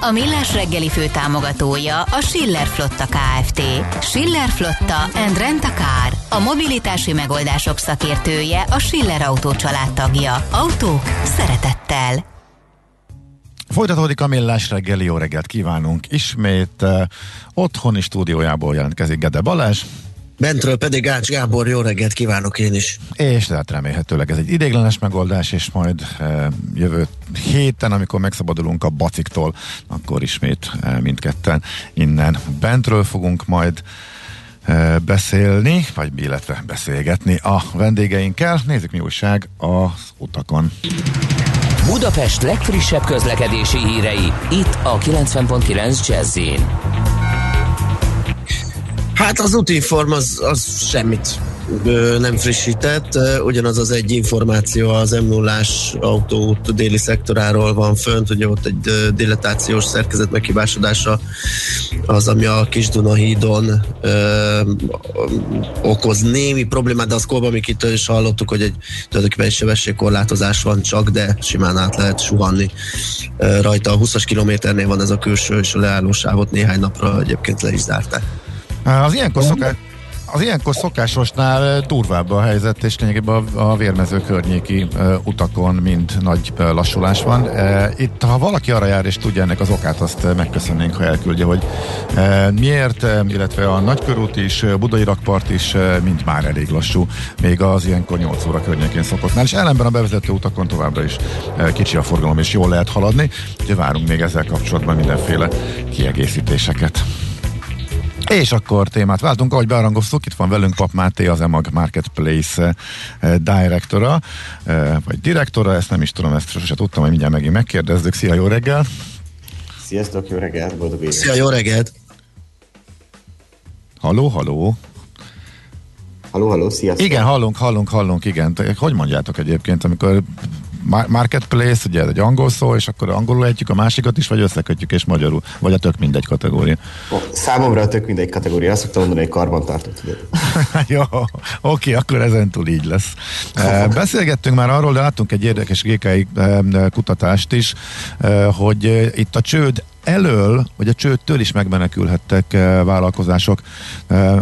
A Millás reggeli főtámogatója a Schiller Flotta Kft. Schiller Flotta and Rent a Car. A mobilitási megoldások szakértője, a Schiller Autó családtagja. Autók szeretettel. Folytatódik a Millás reggeli, jó reggelt kívánunk ismét. Otthoni stúdiójából jelentkezik Gede Balázs. Bentről pedig Ács Gábor, jó reggelt kívánok én is. És tehát remélhetőleg ez egy ideiglenes megoldás, és majd jövő héten, amikor megszabadulunk a baciktól, akkor ismét mindketten innen bentről fogunk majd beszélni, vagy illetve beszélgetni a vendégeinkkel. Nézzük, mi újság az utakon. Budapest legfrissebb közlekedési hírei, itt a 90.9 Jazz-en. Hát az útinform az semmit nem frissített, ugyanaz az egy információ az M0-ás autóút déli szektoráról van fönt, ugye ott egy dilatációs szerkezet meghibásodása az, ami a Kis-Dunahídon okoz némi problémát, de az Kolbamikitől is hallottuk, hogy tulajdonképpen egy sebességkorlátozás van csak, de simán át lehet suhanni rajta. A 20-as kilométernél van ez a külső, és a leállósávot néhány napra egyébként le is zárták. Az ilyenkor szokásosnál durvább a helyzet, és lényegében a vérmező környéki utakon mind nagy lassulás van. Itt, ha valaki arra jár és tudja ennek az okát, azt megköszönnénk, ha elküldje, hogy miért, illetve a Nagykörút is, Budai rakpart is mind már elég lassú, még az ilyenkor 8 óra környékén szokottnál, és ellenben a bevezető utakon továbbra is kicsi a forgalom, és jól lehet haladni, úgyhogy várunk még ezzel kapcsolatban mindenféle kiegészítéseket. És akkor témát váltunk, ahogy bearangoztuk, itt van velünk Pap Máté, az eMAG Marketplace direktora, vagy direktora, ezt nem is tudom, ezt sose tudtam, hogy mindjárt megint megkérdezzük. Szia, jó reggel! Sziasztok, jó reggelt, boldog évet! Szia, jó reggelt! Halló, sziasztok! Igen, hallunk, igen. Hogy mondjátok egyébként, amikor marketplace, ugye ez egy angol szó, és akkor angolul ejtjük a másikat is, vagy összekötjük és magyarul, vagy a tök mindegy kategória? Számomra a tök mindegy kategória, azt szoktam mondani, hogy karbantartott. Jó, oké, akkor ezentúl így lesz. Beszélgettünk már arról, de láttunk egy érdekes GKI kutatást is, hogy itt a csőd elől, vagy a csődtől is megmenekülhettek vállalkozások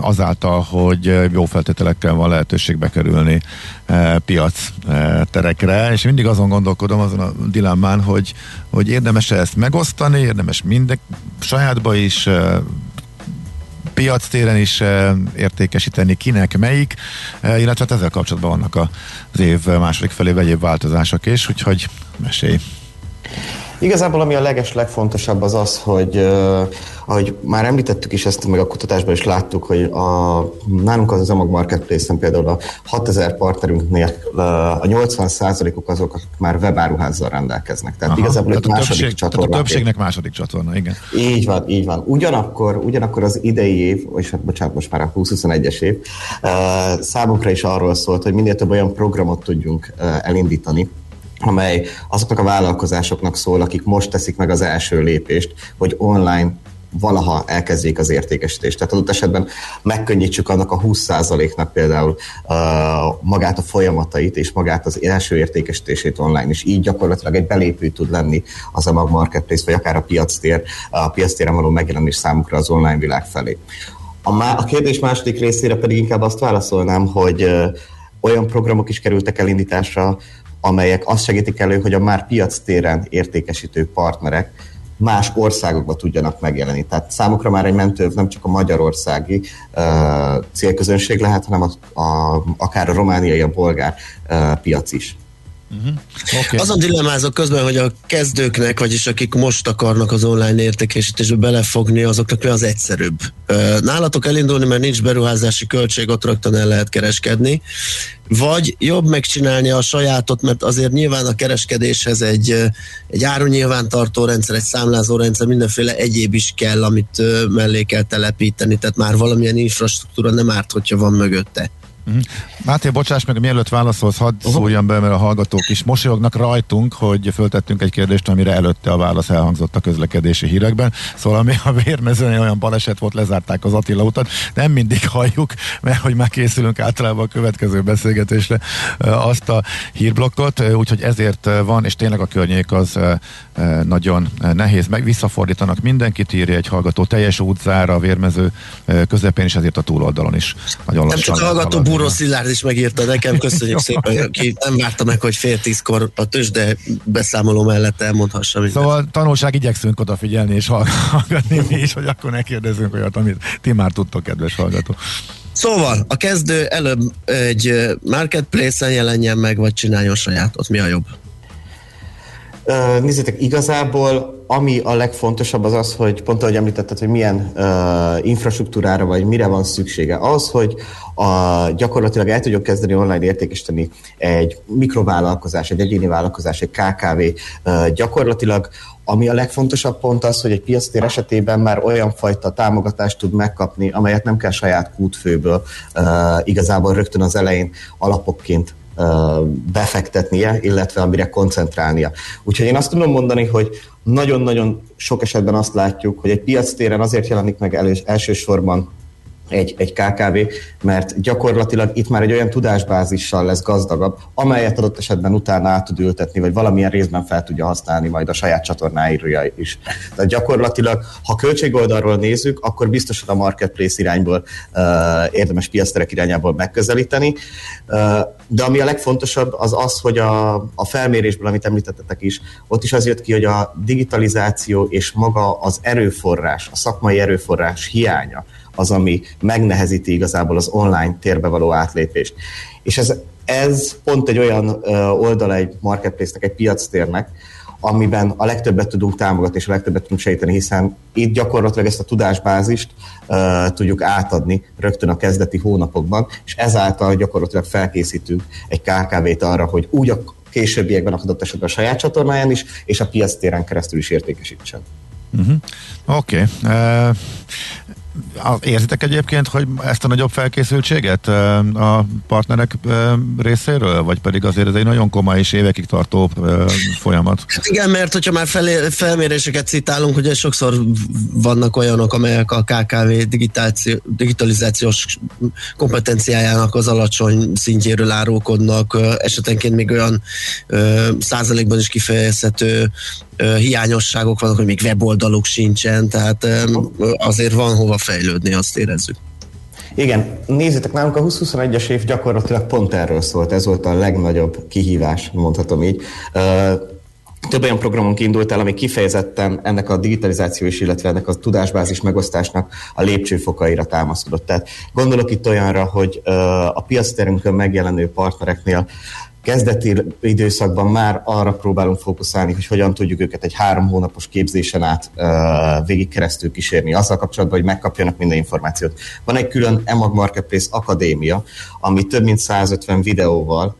azáltal, hogy jó feltételekkel van lehetőség bekerülni piacterekre, és mindig azon gondolkodom, azon a dilemmán, hogy érdemes-e ezt megosztani, érdemes minden sajátba is, piac téren is értékesíteni, kinek melyik, illetve ezzel kapcsolatban vannak az év második felében egyéb változások is, úgyhogy mesélj. Igazából ami a legfontosabb az az, hogy ahogy már említettük is, ezt meg a kutatásban is láttuk, hogy nálunk az eMAG Marketplace-en például a 6000 partnerünknél a 80%-uk azok, akik már webáruházzal rendelkeznek. Tehát igazából egy második csatorna. Tehát a többségnek második csatorna, igen. Így van. Ugyanakkor az idei év, és hát bocsánat, most már a 2021-es év, számunkra is arról szólt, hogy minél több olyan programot tudjunk elindítani, amely azoknak a vállalkozásoknak szól, akik most teszik meg az első lépést, hogy online valaha elkezdjék az értékesítést. Tehát adott esetben megkönnyítsük annak a 20%-nak például magát a folyamatait és magát az első értékesítését online, és így gyakorlatilag egy belépő tud lenni az eMAG Marketplace, vagy akár a piactéren való megjelenés számukra az online világ felé. A kérdés második részére pedig inkább azt válaszolnám, hogy olyan programok is kerültek elindításra, amelyek azt segítik elő, hogy a már piactéren értékesítő partnerek más országokba tudjanak megjelenni. Tehát számukra már egy mentőv nem csak a magyarországi célközönség lehet, hanem akár a romániai, a bolgár piac is. Uh-huh. Okay. Azon dilemmázok közben, hogy a kezdőknek, vagyis akik most akarnak az online értékesítésbe belefogni, azoknak mi az egyszerűbb? Nálatok elindulni, mert nincs beruházási költség, ott rögtön el lehet kereskedni, vagy jobb megcsinálni a sajátot, mert azért nyilván a kereskedéshez egy árunyilvántartó rendszer, egy számlázó rendszer, mindenféle egyéb is kell, amit mellé kell telepíteni, tehát már valamilyen infrastruktúra nem árt, hogyha van mögötte. Máté, bocsáss meg, mielőtt válaszolsz, hadd szóljon be, mert a hallgatók is mosolyognak rajtunk, hogy föltettünk egy kérdést, amire előtte a válasz elhangzott a közlekedési hírekben. Szóval ami a Vérmezőnél olyan baleset volt, lezárták az Attila utat. Nem mindig halljuk, mert hogy már készülünk általában a következő beszélgetésre azt a hírblokkot, úgyhogy ezért van, és tényleg a környék az nagyon nehéz. Meg visszafordítanak mindenkit, írja egy hallgató, teljes útzára a Vérmező közepén, és ezért a túloldalon is nagyon lassan. Búró Szilárd is megírta nekem, köszönjük szépen, aki nem várta meg, hogy 9:30 a tőzsde beszámoló mellett elmondhassam. Szóval tanulság, igyekszünk odafigyelni és hallgatni mi is, hogy akkor ne kérdezzünk olyat, amit ti már tudtok, kedves hallgató. Szóval a kezdő előbb egy marketplace-en jelenjen meg, vagy csináljon sajátot, mi a jobb? Nézzétek, igazából ami a legfontosabb az az, hogy pont ahogy említetted, hogy milyen infrastruktúrára vagy mire van szüksége. Az, hogy gyakorlatilag el tudjuk kezdeni online értékesíteni egy mikrovállalkozás, egy egyéni vállalkozás, egy KKV. Gyakorlatilag ami a legfontosabb pont az, hogy egy piactér esetében már olyan fajta támogatást tud megkapni, amelyet nem kell saját kútfőből igazából rögtön az elején alapokként befektetnie, illetve amire koncentrálnia. Úgyhogy én azt tudom mondani, hogy nagyon-nagyon sok esetben azt látjuk, hogy egy piactéren azért jelenik meg elsősorban egy KKV, mert gyakorlatilag itt már egy olyan tudásbázissal lesz gazdagabb, amelyet adott esetben utána át tud ültetni, vagy valamilyen részben fel tudja használni majd a saját csatornáira is. Tehát gyakorlatilag, ha költségoldalról nézzük, akkor biztosan a marketplace irányból, érdemes piacterek irányából megközelíteni. De ami a legfontosabb, az az, hogy a felmérésből, amit említettetek is, ott is az jött ki, hogy a digitalizáció és maga az erőforrás, a szakmai erőforrás hiánya az, ami megnehezíti igazából az online térbe való átlépést. És ez pont egy olyan oldala egy marketplace-nek, egy piactérnek, amiben a legtöbbet tudunk támogatni és a legtöbbet tudunk segíteni, hiszen itt gyakorlatilag ezt a tudásbázist tudjuk átadni rögtön a kezdeti hónapokban, és ezáltal gyakorlatilag felkészítünk egy KKV-t arra, hogy úgy a későbbiekben adott esetben a saját csatornáján is, és a piactéren keresztül is értékesítsen. Mm-hmm. Oké. Érzitek egyébként, hogy ezt a nagyobb felkészültséget a partnerek részéről, vagy pedig azért ez egy nagyon komoly és évekig tartó folyamat? Igen, mert hogyha már felméréseket citálunk, ugye sokszor vannak olyanok, amelyek a KKV digitalizációs kompetenciájának az alacsony szintjéről árulkodnak, esetenként még olyan százalékban is kifejezhető hiányosságok vannak, hogy még weboldaluk sincsen, tehát azért van hova fejlődni, azt érezzük. Igen, nézzétek, nálunk a 2021-es év gyakorlatilag pont erről szólt, ez volt a legnagyobb kihívás, mondhatom így. Több olyan programunk indult el, ami kifejezetten ennek a digitalizáció is, illetve ennek a tudásbázis megosztásnak a lépcsőfokaira támaszkodott. Tehát gondolok itt olyanra, hogy a piacterünkön megjelenő partnereknél kezdeti időszakban már arra próbálunk fókuszálni, hogy hogyan tudjuk őket egy 3 hónapos képzésen át végig keresztül kísérni, azzal kapcsolatban, hogy megkapjanak minden információt. Van egy külön eMAG Marketplace Akadémia, ami több mint 150 videóval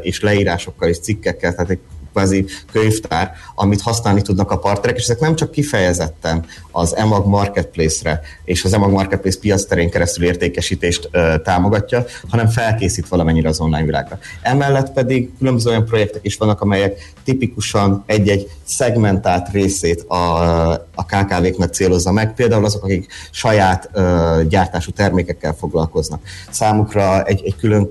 és leírásokkal és cikkekkel, tehát egy kvázi könyvtár, amit használni tudnak a partnerek, és ezek nem csak kifejezetten az eMAG Marketplace-re és az eMAG Marketplace piacterén keresztül értékesítést támogatja, hanem felkészít valamennyire az online világra. Emellett pedig különböző olyan projektek is vannak, amelyek tipikusan egy-egy szegmentált részét a KKV-knak célozza meg, például azok, akik saját gyártású termékekkel foglalkoznak. Számukra egy külön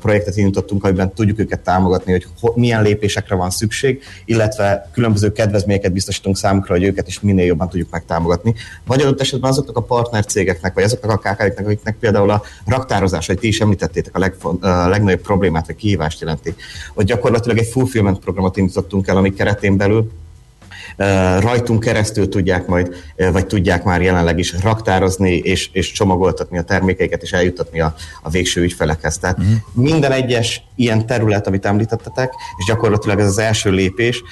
projektet indítottunk, amiben tudjuk őket támogatni, hogy milyen lépésekre van szükség, illetve különböző kedvezményeket biztosítunk számukra, hogy őket is minél jobban tudjuk megtámogatni. Vagy adott esetben azoknak a partnercégeknek, vagy azoknak a KKV-knek, akiknek például a raktározás, hogy ti is említettétek, a legnagyobb problémát, vagy kihívást jelenti. Hogy gyakorlatilag egy fulfillment programot indítottunk el, ami keretén belül rajtunk keresztül tudják majd, vagy tudják már jelenleg is raktározni és csomagoltatni a termékeiket és eljuttatni a végső ügyfelekhez. Tehát minden egyes ilyen terület, amit említettetek, és gyakorlatilag ez az első lépés,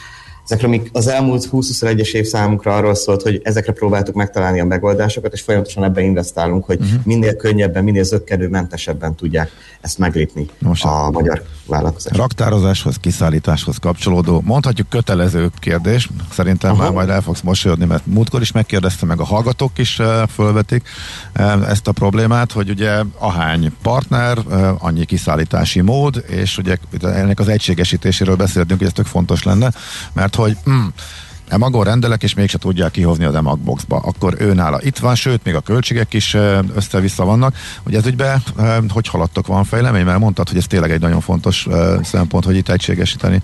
ezekre, amik az elmúlt 20-21-es év számunkra arról szólt, hogy ezekre próbáltuk megtalálni a megoldásokat, és folyamatosan ebben investálunk, hogy minél könnyebben, minél zökkenőmentesebben tudják ezt meglépni most a magyar vállalkozások. Raktározáshoz, kiszállításhoz kapcsolódó, mondhatjuk kötelező kérdés, szerintem már majd el fogsz mosolyodni, mert múltkor is megkérdezte, meg a hallgatók is fölvetik ezt a problémát, hogy ugye ahány partner, annyi kiszállítási mód, és ugye ennek az egységesítéséről beszéltünk, hogy ez tök fontos lenne, mert hogy eMAG-on rendelek, és mégse tudják kihozni az eMAG boxba. Akkor ő nála itt van, sőt, még a költségek is össze-vissza vannak. Ugye ez ügyben, hogy haladtok, van fejlemény? Mert mondtad, hogy ez tényleg egy nagyon fontos szempont, hogy itt egységesíteni,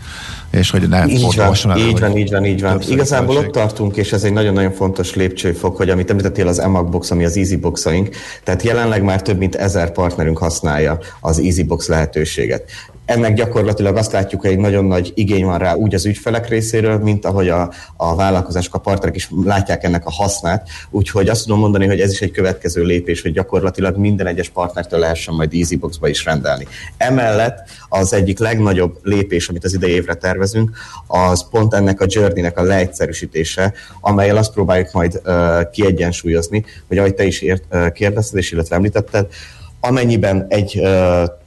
és hogy ne fordulhasson el. Így van. Igazából ott tartunk, és ez egy nagyon-nagyon fontos lépcsőfok, hogy amit említettél, az eMAG box, ami az Easyboxaink, tehát jelenleg már több mint 1000 partnerünk használja az Easybox lehetőséget. Ennek gyakorlatilag azt látjuk, hogy egy nagyon nagy igény van rá úgy az ügyfelek részéről, mint ahogy a vállalkozások, a partnerek is látják ennek a hasznát. Úgyhogy azt tudom mondani, hogy ez is egy következő lépés, hogy gyakorlatilag minden egyes partnertől lehessen majd Easyboxba is rendelni. Emellett az egyik legnagyobb lépés, amit az idei évre tervezünk, az pont ennek a journey-nek a leegyszerűsítése, amelyel azt próbáljuk majd kiegyensúlyozni, hogy ahogy te is kérdezted, és illetve említetted, amennyiben egy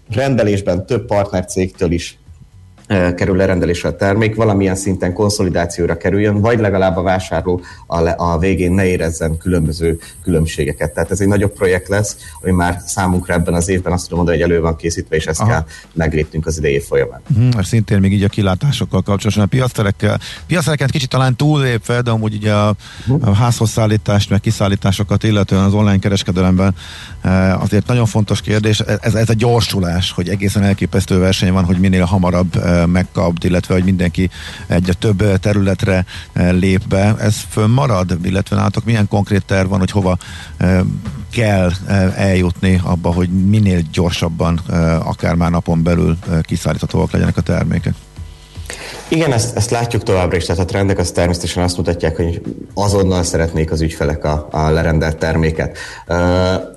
rendelésben több partnercégtől is kerül lerendelésre a termék, valamilyen szinten konszolidációra kerüljön, vagy legalább a vásárló a végén ne érezzen különböző különbségeket. Tehát ez egy nagyobb projekt lesz, ami már számunkra ebben az évben, azt tudom mondani, hogy elő van készítve, és ezt kell megléptünk az idei év folyamán. És szintén még így a kilátásokkal kapcsolatosan, a piactereket kicsit talán túllépve, de amúgy ugye a házhoz szállítást, meg kiszállításokat, illetően az online kereskedelemben azért nagyon fontos kérdés, ez a gyorsulás, hogy egészen elképesztő verseny van, hogy minél hamarabb megkapd, illetve hogy mindenki egyre több területre lép be. Ez fönnmarad, illetve látok, milyen konkrét terv van, hogy hova kell eljutni abba, hogy minél gyorsabban, akár már napon belül kiszállíthatóak legyenek a termékek? Igen, ezt látjuk továbbra is, tehát a trendek az természetesen azt mutatják, hogy azonnal szeretnék az ügyfelek a lerendelt terméket.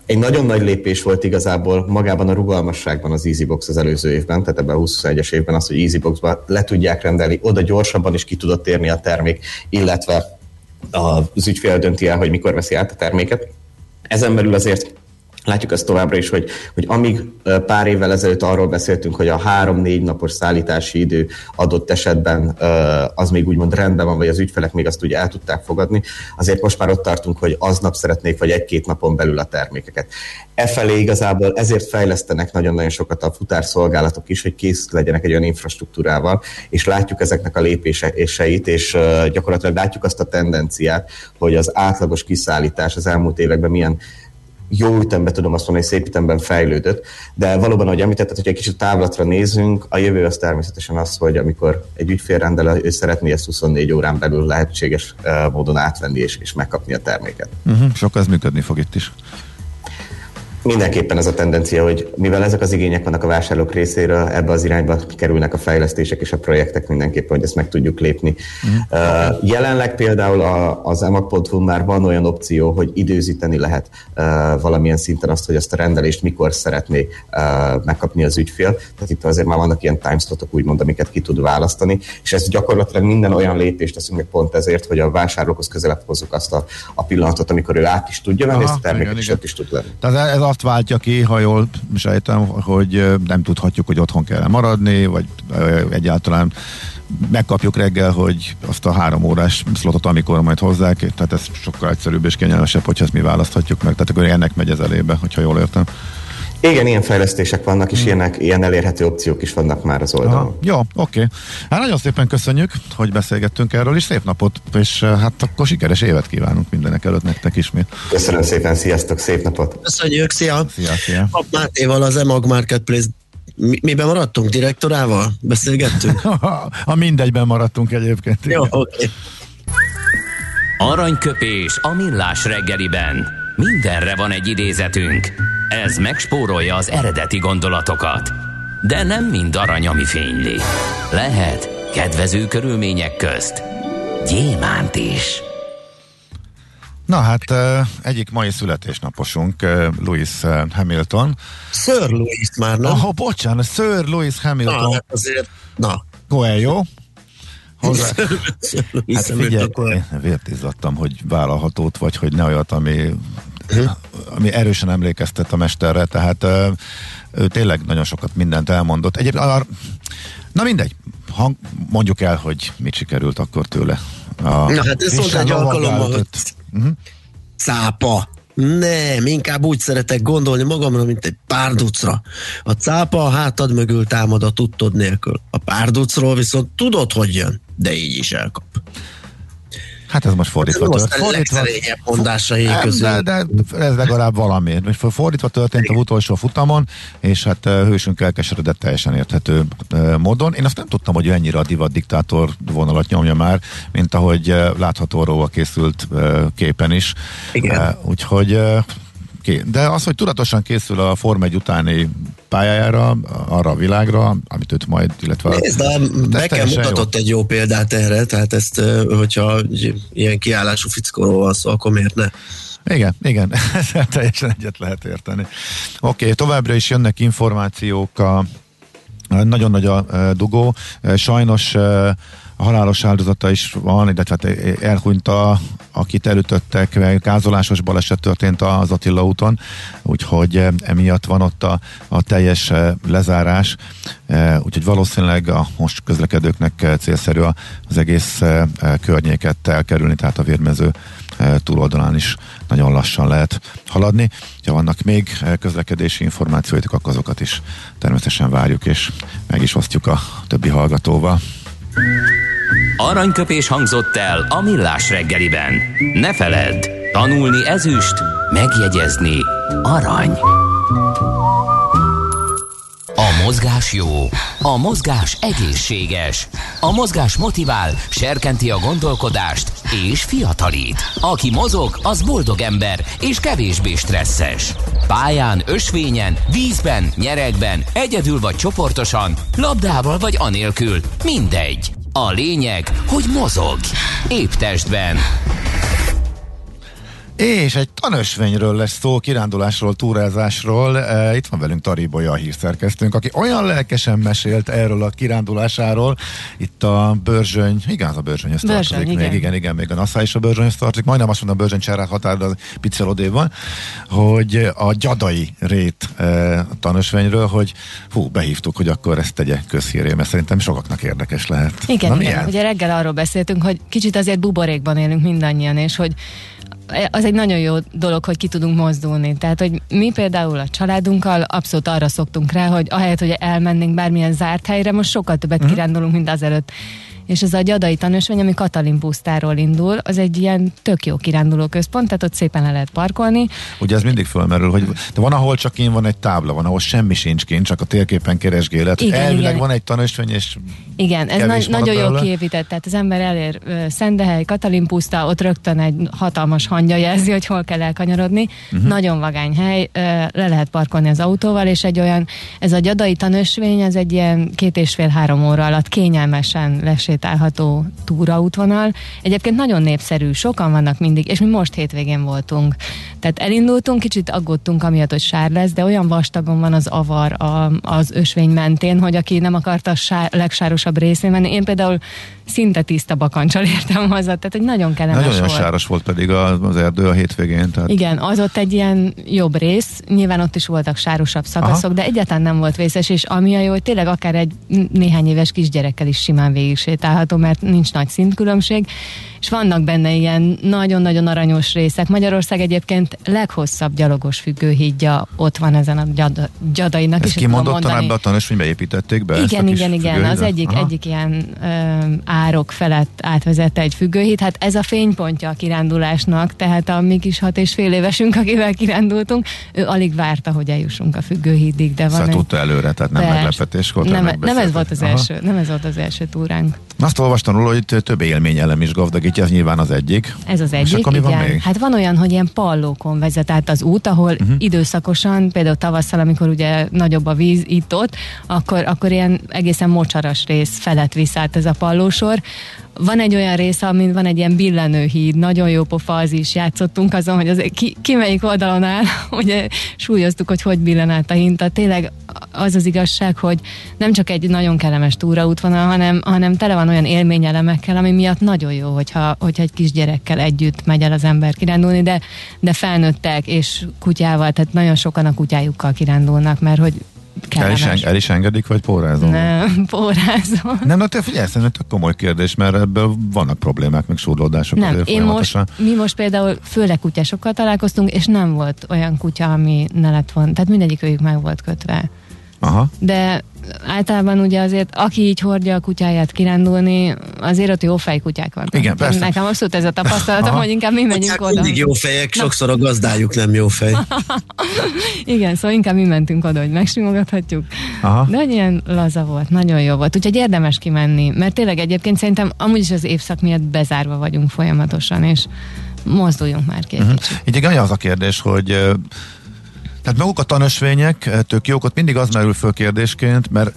Egy nagyon nagy lépés volt igazából magában a rugalmasságban az Easybox az előző évben, tehát ebben a 2021-es évben az, hogy Easyboxban le tudják rendelni, oda gyorsabban is ki tudott érni a termék, illetve az ügyfél dönti el, hogy mikor veszi át a terméket. Ezen belül azért látjuk azt továbbra is, hogy amíg pár évvel ezelőtt arról beszéltünk, hogy a 3-4 napos szállítási idő adott esetben az még úgymond rendben van, vagy az ügyfelek még azt ugye el tudták fogadni, azért most már ott tartunk, hogy aznap szeretnék, vagy 1-2 napon belül a termékeket. Efelé igazából ezért fejlesztenek nagyon-nagyon sokat a futárszolgálatok is, hogy kész legyenek egy olyan infrastruktúrával, és látjuk ezeknek a lépéseit, és gyakorlatilag látjuk azt a tendenciát, hogy az átlagos kiszállítás az elmúlt években milyen jó ütemben, tudom azt mondani, szép ütemben fejlődött, de valóban, ahogy említetted, hogy egy kicsit távlatra nézünk, a jövő az természetesen az, hogy amikor egy ügyfél rendel, ő szeretné ezt 24 órán belül lehetséges módon átvenni és megkapni a terméket. Sok ez működni fog itt is. Mindenképpen ez a tendencia, hogy mivel ezek az igények vannak a vásárlók részéről, ebbe az irányba kerülnek a fejlesztések és a projektek mindenképpen, hogy ezt meg tudjuk lépni. Jelenleg például az emag.hu már van olyan opció, hogy időzíteni lehet valamilyen szinten azt, hogy azt a rendelést mikor szeretné megkapni az ügyfél. Tehát itt azért már vannak ilyen timeslotok, úgymond, amiket ki tud választani, és ez gyakorlatilag minden olyan lépést teszünk meg pont ezért, hogy a vásárlókhoz közelebb hozzuk azt a pillanatot, amikor ő át is tudja venni, és a terméket is ott is tud lenni. Azt váltja ki, ha jól sejtem, hogy nem tudhatjuk, hogy otthon kell maradni, vagy egyáltalán megkapjuk reggel, hogy azt a 3 órás szlotot, amikor majd hozzák, tehát ez sokkal egyszerűbb és kényelmesebb, hogyha ezt mi választhatjuk meg. Tehát akkor ennek megy ez elébe, hogyha jól értem. Igen, ilyen fejlesztések vannak, és ilyen elérhető opciók is vannak már az oldalon. Jó, oké. Hát nagyon szépen köszönjük, hogy beszélgettünk erről, és szép napot, és hát akkor sikeres évet kívánunk mindenek előtt nektek ismét. Köszönöm szépen, sziasztok, szép napot! Köszönjük, szia! Pap Mátéval, az eMAG Marketplace miben maradtunk? Direktorával beszélgettünk? A mindegyben maradtunk egyébként. Jó, oké. Aranyköpés a Millás reggeliben. Mindenre van egy idézetünk. Ez megspórolja az eredeti gondolatokat. De nem mind arany, ami fényli. Lehet kedvező körülmények közt gyémánt is. Na hát, egyik mai születésnaposunk, Lewis Hamilton. Sir Lewis már, nem? Bocsánat, Sir Lewis Hamilton. Na, azért, na. Coelho. hozzá. Hát figyelj, vért izzadtam, hogy vállalhatót vagy, hogy ne olyat, ami erősen emlékeztet a mesterre, tehát ő tényleg nagyon sokat mindent elmondott. Egyébként, na mindegy, mondjuk el, hogy mit sikerült akkor tőle. Na hát ez volt egy alkalommal, hogy cápa. Nem, inkább úgy szeretek gondolni magamra, mint egy párducra. A cápa a hátad mögül támad a tudtod nélkül. A párducról viszont tudod, hogy jön, de így is elkap. Hát ez most fordítva történt. Ez a legszerényebb mondásai közül. De ez legalább valami. Fordítva történt az utolsó futamon, és hát hősünk elkeseredett teljesen érthető módon. Én azt nem tudtam, hogy ennyire a divat diktátor vonalat nyomja már, mint ahogy látható róla készült képen is. Igen. Úgyhogy... De az, hogy tudatosan készül a Form 1 utáni pályájára, arra a világra, amit őt majd, illetve... Nézd, nekem mutatott egy jó példát erre, tehát ezt, hogyha ilyen kiállású fickóról van szó, akkor miért ne? Igen, ezzel teljesen egyet lehet érteni. Oké, továbbra is jönnek információk, nagyon nagy a dugó, sajnos a halálos áldozata is van, illetve elhunyt akit elütöttek, gázolásos baleset történt az Attila úton, úgyhogy emiatt van ott a teljes lezárás, úgyhogy valószínűleg a most közlekedőknek célszerű az egész környéket elkerülni, tehát a vérmező túloldalán is nagyon lassan lehet haladni. Ha vannak még közlekedési információitok, akkor azokat is természetesen várjuk, és meg is osztjuk a többi hallgatóval. Aranyköpés hangzott el a Millás reggeliben. Ne feledd, tanulni ezüst, megjegyezni arany. A mozgás jó, a mozgás egészséges, a mozgás motivál, serkenti a gondolkodást és fiatalít. Aki mozog, az boldog ember és kevésbé stresszes. Pályán, ösvényen, vízben, nyeregben, egyedül vagy csoportosan, labdával vagy anélkül, mindegy. A lényeg, hogy mozog, épp testben. És egy tanösvényről lesz szó, kirándulásról, túrázásról. Itt van velünk Tari Bolya, a hírszerkesztőnk, aki olyan lelkesen mesélt erről a kirándulásáról. Itt a Börzsöny, igen, az a Börzsönyhöz tartozik. Igen, még a Naszály is a Börzsönyhöz tartozik. Majdnem azt mondom, a Börzsöny-Csárát határ, de az picel odébb van, hogy a gyadai rét tanösvényről, hogy behívtuk, hogy akkor ezt tegye közhíré, mert szerintem sokaknak érdekes lehet. Igen. Ugye reggel arról beszéltünk, hogy kicsit azért buborékban élünk mindannyian, és hogy az egy nagyon jó dolog, hogy ki tudunk mozdulni. Tehát, hogy mi például a családunkkal abszolút arra szoktunk rá, hogy ahelyett, hogy elmennénk bármilyen zárt helyre, most sokkal többet kirándulunk, mint azelőtt. És ez a gyadai tanösvény, ami Katalinpusztáról indul, az egy ilyen tök jó kiránduló központ, tehát ott szépen le lehet parkolni. Ugye ez mindig fölmerül, hogy de van, ahol csak én van egy tábla, van, ahol semmi sincs kint, csak a térképen keresgélet. Elvileg van egy tanösvény, és igen, ez nagyon jó kiépített, tehát az ember elér Szendehely, Katalinpuszta, ott rögtön egy hatalmas hangya jelzi, hogy hol kell elkanyarodni. Nagyon vagány hely, le lehet parkolni az autóval, és egy olyan, ez a gyadai tanösvény, ez egy ilyen 2,5-3 óra alatt kényelmesen sétálható túraútvonal. Egyébként nagyon népszerű, sokan vannak mindig, és mi most hétvégén voltunk. Tehát elindultunk, kicsit aggódtunk amiatt, hogy sár lesz, de olyan vastagon van az avar az ösvény mentén, hogy aki nem akarta a legsárosabb részén menni, én például szinte tiszta bakancsal értem haza, tehát egy nagyon kellemes volt. Nagyon sáros volt pedig az erdő a hétvégén. Tehát... Igen, az ott egy ilyen jobb rész, nyilván ott is voltak sárosabb szakaszok, de egyáltalán nem volt vészes, és ami a jó, hogy tényleg akár egy néhány éves kisgyerekkel is simán végig sétálható, mert nincs nagy szintkülönbség, és vannak benne ilyen nagyon-nagyon aranyos részek. Magyarország egyébként leghosszabb gyalogos függőhídja ott van ezen a gyadainak. Ezt kimondottan ebbe a tanösvénybe építették be? Igen, az egyik ilyen árok felett átvezette egy függőhíd. Hát ez a fénypontja a kirándulásnak, tehát a mi kis 6,5 évesünk, akivel kirándultunk, ő alig várta, hogy eljussunk a függőhídig. Szóval tudta előre, tehát nem meglepetés volt. Nem ez volt az első túránk. Azt olvastam róla, hogy több élményelem is gazdagítja, ez nyilván az egyik. Ez az egyik, igen. Van még? Hát van olyan, hogy ilyen pallókon vezet át az út, ahol időszakosan, például tavasszal, amikor ugye nagyobb a víz itt-ott, akkor ilyen egészen mocsaras rész felett visz át ez a pallósor, Van egy olyan része, amin van egy ilyen billenőhíd, nagyon jó pofa, az is játszottunk azon, hogy az, ki melyik oldalon áll, ugye súlyoztuk, hogy billen át a hinta. Tényleg az az igazság, hogy nem csak egy nagyon kellemes túraútvonal, hanem tele van olyan élményelemekkel, ami miatt nagyon jó, hogyha egy kisgyerekkel együtt megy el az ember kirándulni, de felnőttek és kutyával, tehát nagyon sokan a kutyájukkal kirándulnak, mert hogy El is engedik, vagy pórázol? Nem, pórázol. Nem, na te figyelj, szerintem tök komoly kérdés, mert ebből vannak problémák, meg súrlódások. Nem, mi most például főleg kutyásokkal találkoztunk, és nem volt olyan kutya, ami ne lett volna. Tehát mindegyik őjük meg volt kötve. Aha. De általában ugye azért, aki így hordja a kutyáját kirándulni, azért ott jó fejkutyák van. Igen, persze. Nekem abszolút ez a tapasztalatom, hogy inkább mi megyünk oda. Mindig jó fejek, sokszor a gazdájuk nem jó fej. Igen, szóval inkább mi mentünk oda, hogy megsimogathatjuk. Aha. De olyan laza volt, nagyon jó volt. Úgyhogy érdemes kimenni, mert tényleg egyébként szerintem amúgy is az évszak miatt bezárva vagyunk folyamatosan, és mozduljunk már ki egy kicsit. Igen, az a kérdés, hogy tehát maguk a tanösvények tök jók, ott mindig az merül föl kérdésként, mert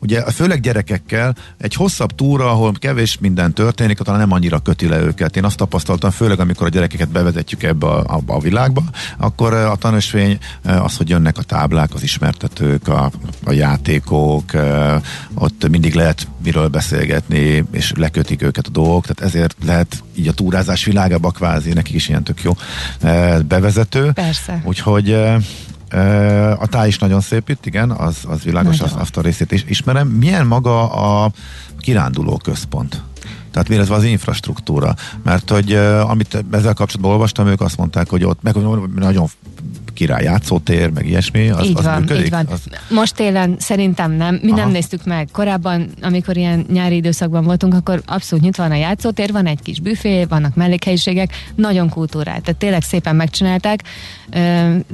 ugye főleg gyerekekkel egy hosszabb túra, ahol kevés minden történik, talán nem annyira köti le őket. Én azt tapasztaltam, főleg amikor a gyerekeket bevezetjük ebbe a világba, akkor a tanösvény az, hogy jönnek a táblák, az ismertetők, a játékok, ott mindig lehet miről beszélgetni, és lekötik őket a dolgok, tehát ezért lehet így a túrázás világába kvázi, nekik is ilyen tök jó bevezető. Persze. Úgyhogy a táj is nagyon szép itt, igen, az világos, azt a részét is ismerem. Milyen maga a kiránduló központ? Tehát miért az infrastruktúra? Mert hogy amit ezzel kapcsolatban olvastam, ők azt mondták, hogy ott meg nagyon király játszótér, meg ilyesmi, az így van, működik? Így van. Most télen szerintem nem. Mi nem néztük meg. Korábban, amikor ilyen nyári időszakban voltunk, akkor abszolút nyitva van a játszótér, van egy kis büfé, vannak mellékhelyiségek, nagyon kultúrált. Tehát tényleg szépen megcsinálták.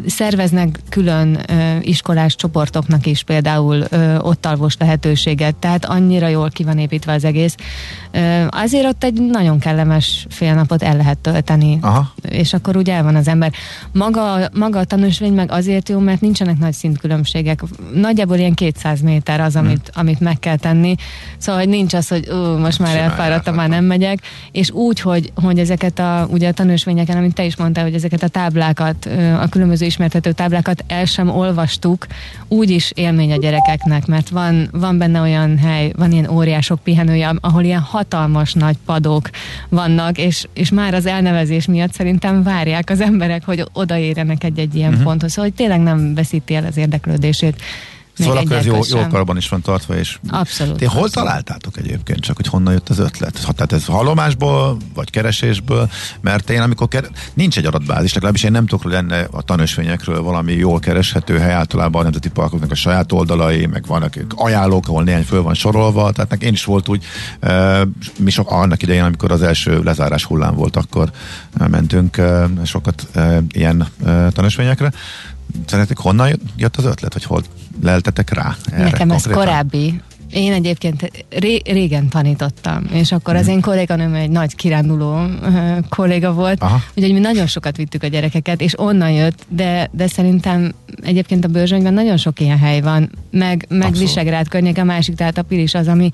Szerveznek külön iskolás csoportoknak is például ottalvos lehetőséget, tehát annyira jól ki van építve az egész. Azért ott egy nagyon kellemes fél napot el lehet tölteni. Aha. És akkor úgy el van az ember. Maga a tanösvény meg azért jó, mert nincsenek nagy szintkülönbségek. Nagyjából ilyen 200 méter az, amit meg kell tenni. Szóval hogy nincs az, hogy most már elfáradtam, már nem megyek. És úgy, hogy ezeket ugye a tanösvényeken, amit te is mondtál, hogy ezeket a táblákat, a különböző ismertető táblákat el sem olvastuk, úgy is élmény a gyerekeknek, mert van benne olyan hely, van ilyen óriások pihenője, ahol ilyen hatalmas nagy padok vannak, és már az elnevezés miatt szerintem várják az emberek, hogy odaérjenek egy ilyen ponthoz, szóval hogy tényleg nem veszíti el az érdeklődését. Szóval akkor ez jó karban is van tartva, és abszolút. Te hol találtátok egyébként csak, hogy honnan jött az ötlet? Tehát ez hallomásból, vagy keresésből? Mert én amikor nincs egy adatbázis, legalábbis én nem tudok, hogy lenne a tanösvényekről valami jól kereshető hely, általában a nemzeti parkoknak a saját oldalai, meg vannak ajánlók, ahol néhány föl van sorolva, tehát én is volt úgy, mi sok annak idején, amikor az első lezárás hullám volt, akkor mentünk sokat ilyen tanösvényekre. Szeretnék, honnan jött az ötlet, hogy hol leltetek rá? Nekem ez korábbi. Én egyébként régen tanítottam, és akkor az én kolléganőm egy nagy kiránduló kolléga volt, úgyhogy mi nagyon sokat vittük a gyerekeket, és onnan jött, de szerintem egyébként a Börzsönyben nagyon sok ilyen hely van, meg Visegrád környék, a másik, tehát a Pilis az, ami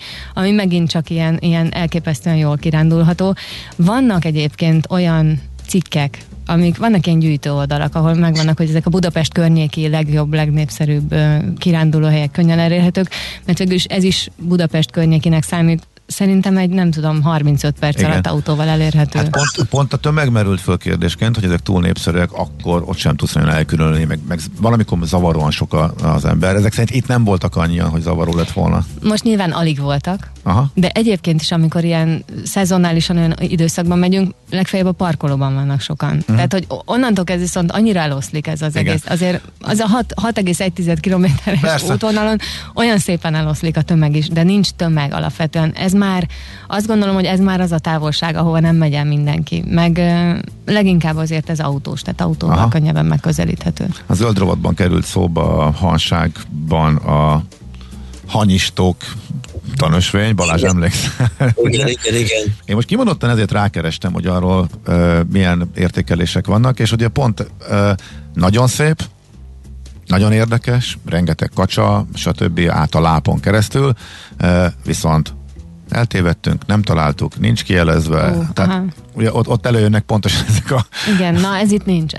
megint csak ilyen elképesztően jól kirándulható. Vannak egyébként olyan cikkek, amik vannak ilyen gyűjtő oldalak, ahol megvannak, hogy ezek a Budapest környéki legjobb, legnépszerűbb kirándulóhelyek könnyen elérhetők, mert végül is ez is Budapest környékinek számít. Szerintem egy, nem tudom, 35 perc igen. alatt autóval elérhető. Hát pont a tömeg merült föl kérdésként, hogy ezek túl népszerűek, akkor ott sem tudsz nagyon elkülönülni, meg valamikor zavaróan sok az ember. Ezek szerint itt nem voltak annyian, hogy zavaró lett volna. Most nyilván alig voltak, de egyébként is, amikor ilyen szezonálisan olyan időszakban megyünk, legfeljebb a parkolóban vannak sokan. Tehát, hogy onnantól kezdve viszont annyira eloszlik ez az egész. Azért az a 6,1 kilométeres útvonalon olyan szépen eloszlik a tömeg is, de nincs tömeg alapvetően. Azt gondolom, hogy ez már az a távolság, ahova nem megy el mindenki. Meg leginkább azért ez autós, tehát autóval könnyebben megközelíthető. A zöld rovatban került szóba a Hanságban a Hany Istók tanösvény, Balázs, emlékszel? Igen. Én most kimondottan ezért rákerestem, hogy arról milyen értékelések vannak, és ugye pont nagyon szép, nagyon érdekes, rengeteg kacsa, stb. Át a lápon keresztül, viszont eltévedtünk, nem találtuk, nincs kijelezve. Tehát ugye ott előjönnek pontosan ezek a... Igen, na ez itt nincs.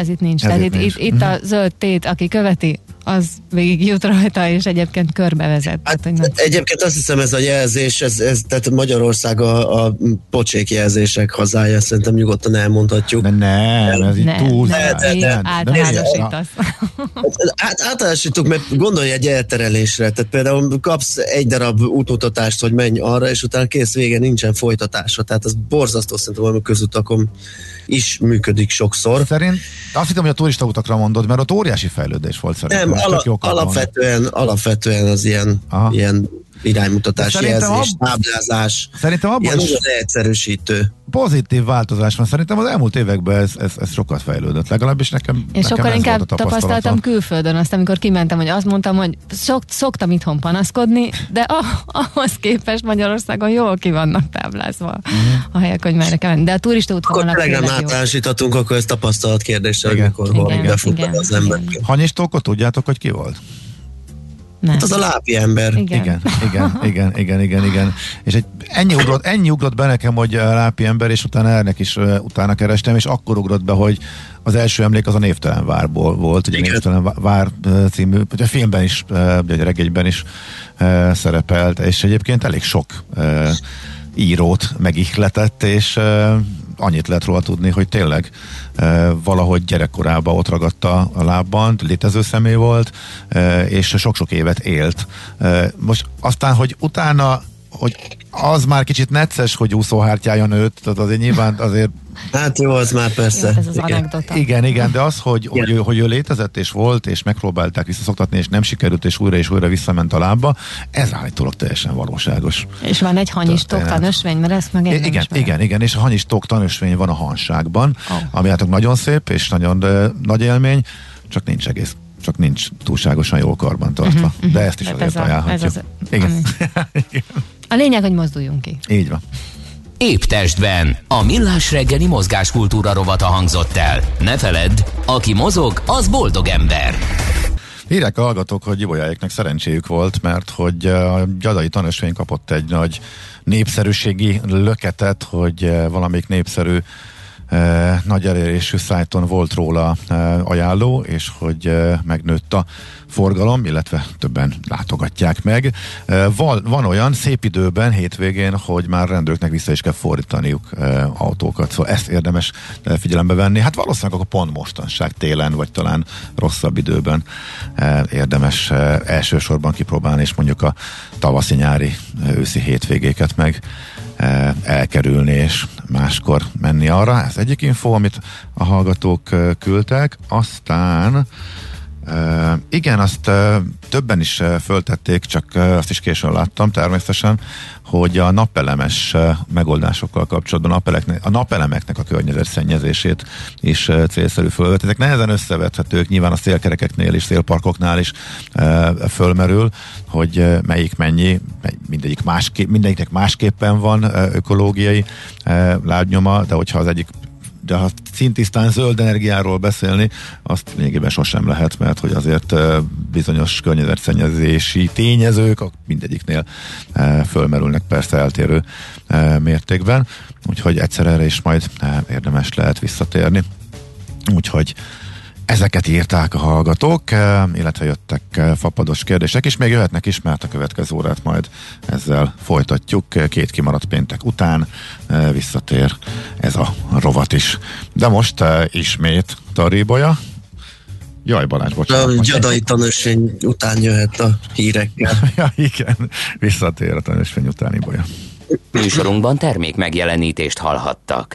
Itt a zöld tét, aki követi, az végig jut rajta, és egyébként körbevezet. Hát, tehát, egyébként azt hiszem ez a jelzés, ez tehát Magyarország a pocsék jelzések hazája, szerintem nyugodtan elmondhatjuk. Általánosítasz. Hát általánosítunk, mert gondolj egy elterelésre, tehát például kapsz egy darab útmutatást, hogy menj arra, és utána kész, vége, nincsen folytatása, tehát ez borzasztó, szerintem valami közutakon is működik sokszor. Azt hittem, hogy a turista utakra mondod, mert ott óriási fejlődés volt szerintem. Nem, alapvetően az ilyen iránymutatási jelzés, táblázás, ilyen leegyszerűsítő. Pozitív változás van. Szerintem az elmúlt években ez sokat fejlődött. Legalábbis nekem sokkal inkább tapasztaltam külföldön azt, amikor kimentem, hogy azt mondtam, hogy szoktam itthon panaszkodni, de ahhoz képest Magyarországon jól ki vannak táblázva a helyek, hogy merre kell menni. De a turista útvonalak tényleg jó. Akkor tegnap általánosíthatunk, akkor ez tapasztalat kérdése, amikor valami befutad az ember. Hany Istókot tudjátok, hogy ki volt? Hát az a lápi ember. Igen. És ennyi ugrott be nekem, hogy a lápi ember, és utána ennek is utána kerestem, és akkor ugrott be, hogy az első emlék az a Névtelen Várból volt, ugye Névtelen Vár című, a filmben is, vagy a regényben is szerepelt, és egyébként elég sok írót megihletett, és annyit lehet róla tudni, hogy tényleg valahogy gyerekkorában ott ragadta a lábban, létező személy volt, és sok-sok évet élt. Most aztán, hogy utána, hogy az már kicsit necces, hogy úszóhártyája nőtt, tehát azért nyilván azért... Hát jó, az már persze. Jó, ez az anekdota. Igen, de az, hogy ő létezett és volt, és megpróbálták visszaszoktatni, és nem sikerült, és újra visszament a lábba, ez állítólag teljesen valóságos. És van egy Hany Istók tanösvény, mert ezt meg én nem ismerem. Igen, és a Hany Istók tanösvény van a Hanságban, ami hát nagyon szép, és nagyon nagy élmény, csak nincs túlságosan jól karbantartva. De ezt is azért ajánlhatjuk. Igen. A lényeg, hogy mozduljunk ki. Így van. Épp testben a Millás reggeli mozgáskultúra rovata hangzott el. Ne feledd, aki mozog, az boldog ember. Írják a hallgatók, hogy Ibolyáéknak szerencséjük volt, mert hogy a gyadai tanösvény kapott egy nagy népszerűségi löketet, hogy valamelyik népszerű nagy elérésű szájton volt róla ajánló, és hogy megnőtt a forgalom, illetve többen látogatják meg. Van olyan szép időben, hétvégén, hogy már rendőröknek vissza is kell fordítaniuk autókat, szóval ezt érdemes figyelembe venni. Hát valószínűleg akkor pont mostanság télen, vagy talán rosszabb időben érdemes elsősorban kipróbálni, és mondjuk a tavaszi-nyári őszi hétvégéket meg elkerülni, és máskor menni arra. Ez egyik info, amit a hallgatók küldtek. Aztán igen, azt többen is föltették, csak azt is későn láttam természetesen, hogy a napelemes megoldásokkal kapcsolatban a napelemeknek a környezetszennyezését is célszerű fölvet. Ezek nehezen összevethetők, nyilván a szélkerekeknél és szélparkoknál is fölmerül, hogy melyik mennyi, mindegyiknek másképpen van ökológiai lábnyoma, de hogyha az egyik de ha szintisztán zöld energiáról beszélni, azt lényegében sosem lehet, mert hogy azért bizonyos környezetszennyezési tényezők mindegyiknél fölmerülnek persze eltérő mértékben, úgyhogy egyszer erre is majd érdemes lehet visszatérni. Úgyhogy ezeket írták a hallgatók, illetve jöttek fapados kérdések, és még jöhetnek is, mert a következő órát majd ezzel folytatjuk. 2 kimaradt péntek után visszatér ez a rovat is. De most ismét Taribolya. Jaj, Balázs, bocsánat. A gyadai tanösvény után jöhet a hírekkel. Igen, visszatér a tanösvény utáni bolya. Műsorunkban termék megjelenítést hallhattak.